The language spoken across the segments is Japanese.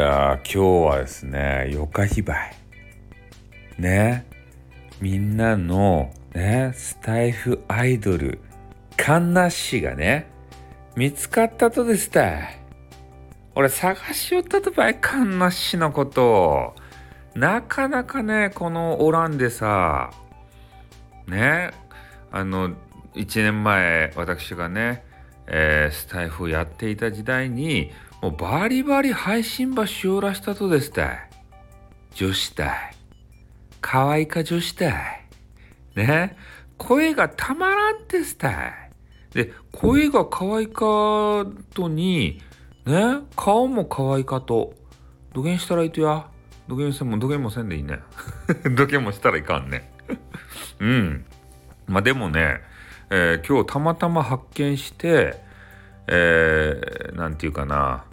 や今日はですね、ヨカヒバイね、みんなのねスタイフアイドルカンナッシーがね見つかったとですたい。俺探しよったとばい、カンナッシーのことを。なかなかねこのおらんでさね、1年前私がね、スタイフをやっていた時代にもうバリバリ配信ばしおらしたとですたい。女子たい、可愛いか女子たいね、声がたまらんですたい。で、声が可愛いかとにね、顔も可愛いかとどげんしたらいいとや。どげんもせんでいいねどげんもしたらいかんねうん。まあでもね、今日たまたま発見して、なんていうかな、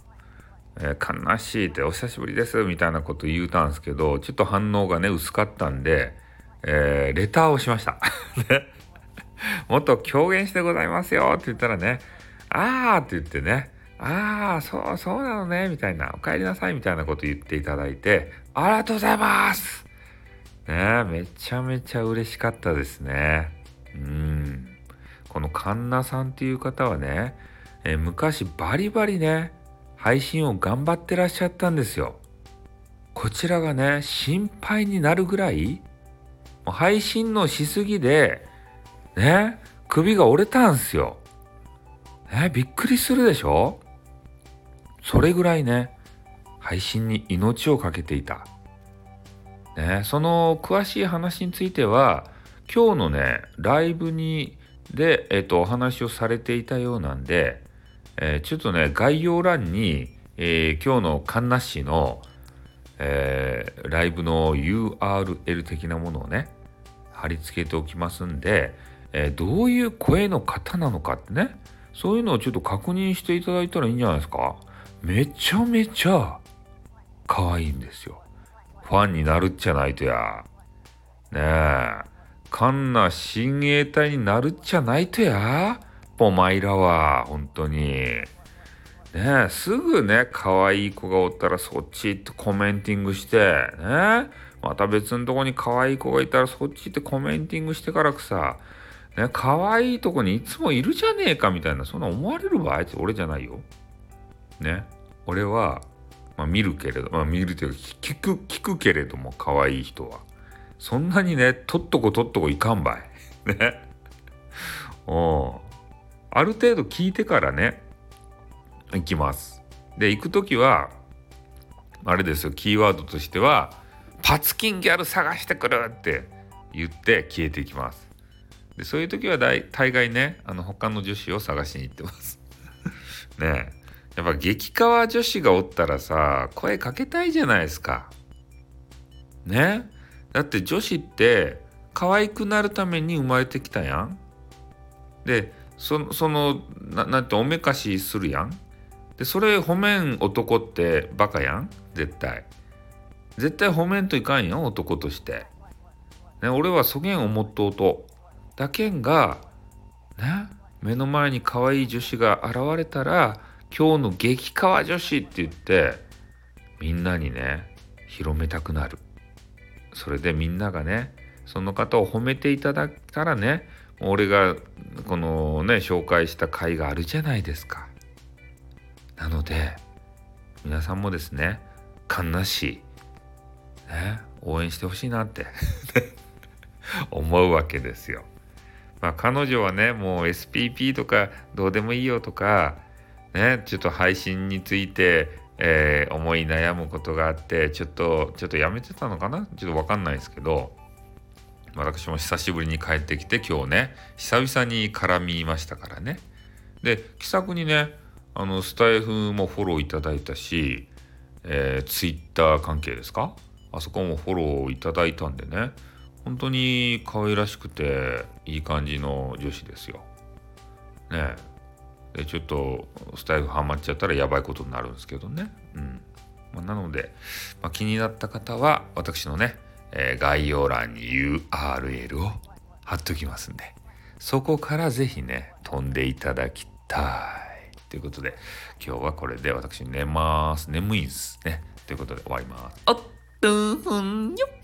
カンナッシーってお久しぶりですみたいなこと言うたんですけど、ちょっと反応がね薄かったんで、レターをしましたもっと狂言してございますよって言ったらね、あーって言ってね、あーそうなのねみたいな、お帰りなさいみたいなこと言っていただいて、ありがとうございますね、めちゃめちゃ嬉しかったですね。このカンナさんっていう方はね、昔バリバリね配信を頑張ってらっしゃったんですよ。こちらがね心配になるぐらい配信のしすぎでね首が折れたんですよ。びっくりするでしょ。それぐらいね配信に命を懸けていた、ね、その詳しい話については今日のねライブにで、お話をされていたようなんで、ちょっとね概要欄に、今日のカンナッシーの、ライブの URL 的なものをね貼り付けておきますんで、どういう声の方なのかってね、そういうのをちょっと確認していただいたらいいんじゃないですか。めちゃめちゃ可愛いんですよ。ファンになるっちゃないとやねえ、カンナ親衛隊になるっちゃないとや、ポマイラは本当にねえ、すぐね可愛い子がおったらそっちってコメンティングしてね、また別のとこに可愛い子がいたらそっちってコメンティングしてからくさね、可愛いとこにいつもいるじゃねえかみたいな、そんな思われる場合って俺じゃないよね。俺は、見るけれど、見るというか聞くけれども、可愛い人はそんなにねとっとこいかんばいねお、ある程度聞いてからね行きます。で、行くときはあれですよ、キーワードとしてはパツキンギャル探してくるって言って消えていきます。で、そういうときは大概ね他の女子を探しに行ってますねえ、やっぱ激カワ女子がおったらさ声かけたいじゃないですかね。だって女子って可愛くなるために生まれてきたやん。で、そのなんておめかしするやん。で、それ褒めん男ってバカやん。絶対褒めんといかんよ、男として。ね、俺はそげん思っとうと。だけんがね、目の前に可愛い女子が現れたら、今日の激カワ女子って言ってみんなにね広めたくなる。それでみんながねその方を褒めていただいたらね、俺がこのね紹介した回があるじゃないですか。なので皆さんもですね、カンナッシーね応援してほしいなって思うわけですよ。彼女はねもう SPP とかどうでもいいよとかね、ちょっと配信について思い悩むことがあってちょっとやめてたのかな、ちょっと分かんないですけど、私も久しぶりに帰ってきて今日ね久々に絡みましたからね。で、気さくにねスタイフもフォローいただいたし、ツイッター関係ですか、あそこもフォローいただいたんでね、本当に可愛らしくていい感じの女子ですよね。えで、ちょっとスタイフハマっちゃったらやばいことになるんですけどね、なので、気になった方は私のね、概要欄に URL を貼っときますんで、そこからぜひね飛んでいただきたい。ということで、今日はこれで私寝ます。眠いんすね。ということで終わります。おっとーんよっ。